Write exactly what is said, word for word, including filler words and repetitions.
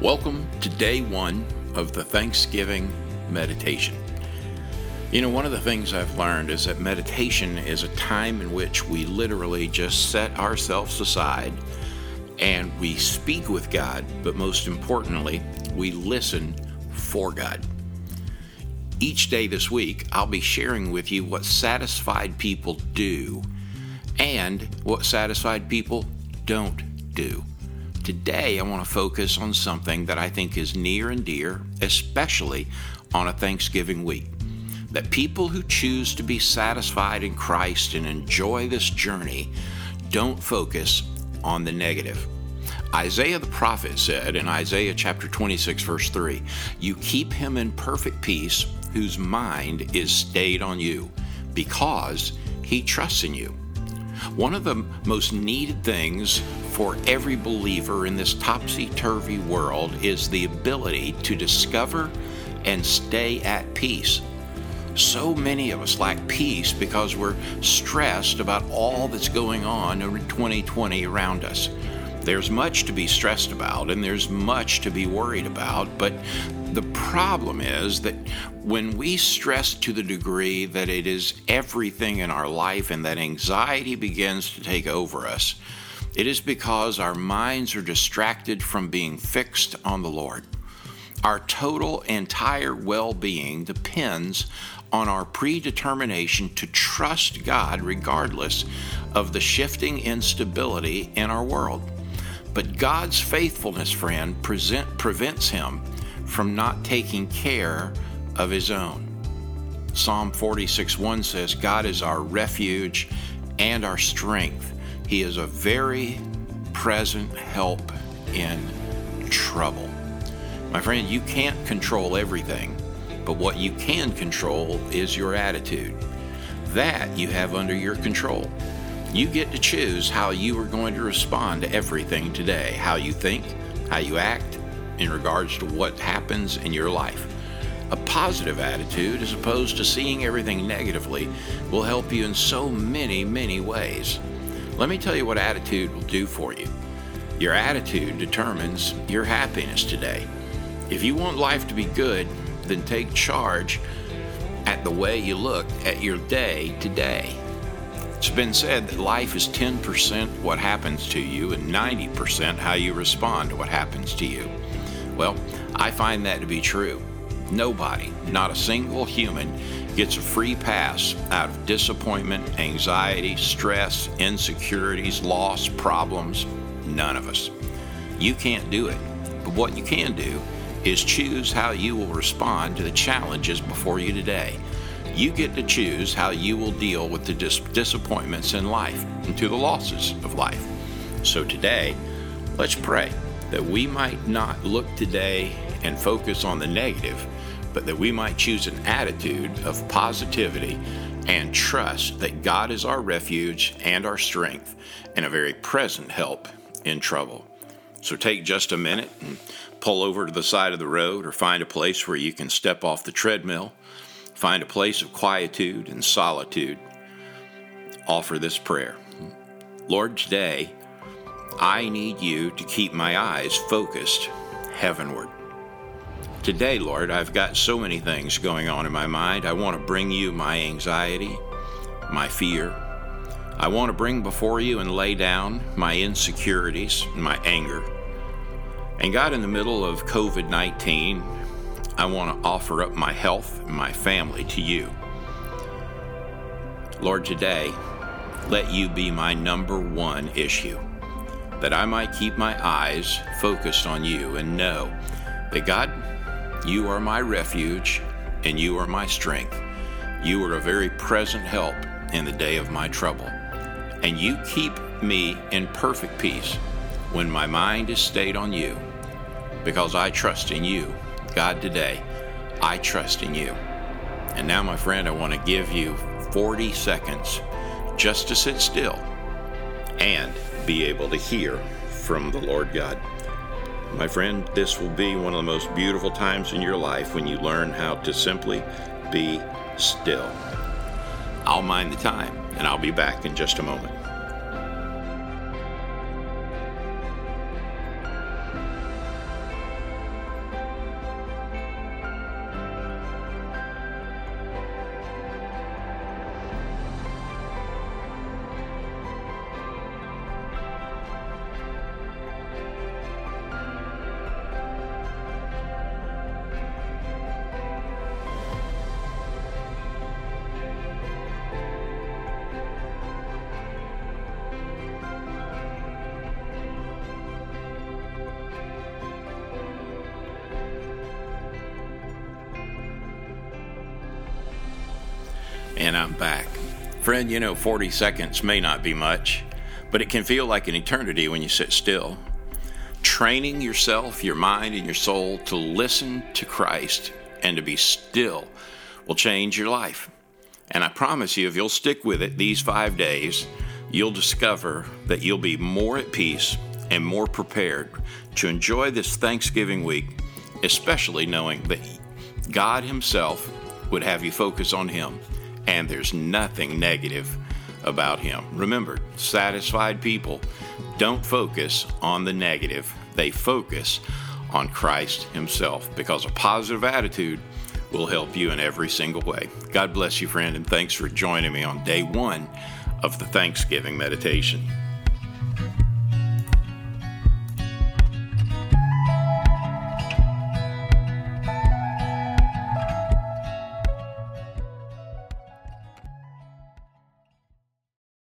Welcome to day one of the Thanksgiving meditation. You know, one of the things I've learned is that meditation is a time in which we literally just set ourselves aside and we speak with God, but most importantly, we listen for God. Each day this week, I'll be sharing with you what satisfied people do and what satisfied people don't do. Today, I want to focus on something that I think is near and dear, especially on a Thanksgiving week. That people who choose to be satisfied in Christ and enjoy this journey don't focus on the negative. Isaiah the prophet said in Isaiah chapter twenty-six, verse three, "You keep him in perfect peace whose mind is stayed on you, because he trusts in you." One of the most needed things for every believer in this topsy-turvy world is the ability to discover and stay at peace. So many of us lack peace because we're stressed about all that's going on in twenty twenty around us. There's much to be stressed about and there's much to be worried about, but the problem is that when we stress to the degree that it is everything in our life and that anxiety begins to take over us, it is because our minds are distracted from being fixed on the Lord. Our total, entire well-being depends on our predetermination to trust God regardless of the shifting instability in our world. But God's faithfulness, friend, present, prevents him from not taking care of his own. Psalm forty-six one says, "God is our refuge and our strength. He is a very present help in trouble." My friend, you can't control everything, but what you can control is your attitude. That you have under your control. You get to choose how you are going to respond to everything today, how you think, how you act, in regards to what happens in your life. A positive attitude, as opposed to seeing everything negatively, will help you in so many, many ways. Let me tell you what attitude will do for you. Your attitude determines your happiness today. If you want life to be good, then take charge at the way you look at your day today. It's been said that life is ten percent what happens to you and ninety percent how you respond to what happens to you. Well, I find that to be true. Nobody, not a single human, gets a free pass out of disappointment, anxiety, stress, insecurities, loss, problems. None of us. You can't do it. But what you can do is choose how you will respond to the challenges before you today. You get to choose how you will deal with the dis- disappointments in life and to the losses of life. So today, let's pray that we might not look today and focus on the negative, but that we might choose an attitude of positivity and trust that God is our refuge and our strength and a very present help in trouble. So take just a minute and pull over to the side of the road or find a place where you can step off the treadmill, find a place of quietude and solitude. Offer this prayer. Lord, today, I need you to keep my eyes focused heavenward. Today, Lord, I've got so many things going on in my mind. I want to bring you my anxiety, my fear. I want to bring before you and lay down my insecurities, my anger. And God, in the middle of covid nineteen, I want to offer up my health and my family to you. Lord, today, let you be my number one issue, that I might keep my eyes focused on you and know that, God, you are my refuge and you are my strength. You are a very present help in the day of my trouble. And you keep me in perfect peace when my mind is stayed on you, because I trust in you. God, today, I trust in you. And now, my friend, I want to give you forty seconds just to sit still and be able to hear from the Lord God. My friend, this will be one of the most beautiful times in your life when you learn how to simply be still. I'll mind the time, and I'll be back in just a moment. and I'm back. Friend, you know, forty seconds may not be much, but it can feel like an eternity when you sit still. Training yourself, your mind, and your soul to listen to Christ and to be still will change your life. And I promise you, if you'll stick with it these five days, you'll discover that you'll be more at peace and more prepared to enjoy this Thanksgiving week, especially knowing that God Himself would have you focus on Him, and there's nothing negative about Him. Remember, satisfied people don't focus on the negative. They focus on Christ Himself, because a positive attitude will help you in every single way. God bless you, friend, and thanks for joining me on day one of the Thanksgiving meditation.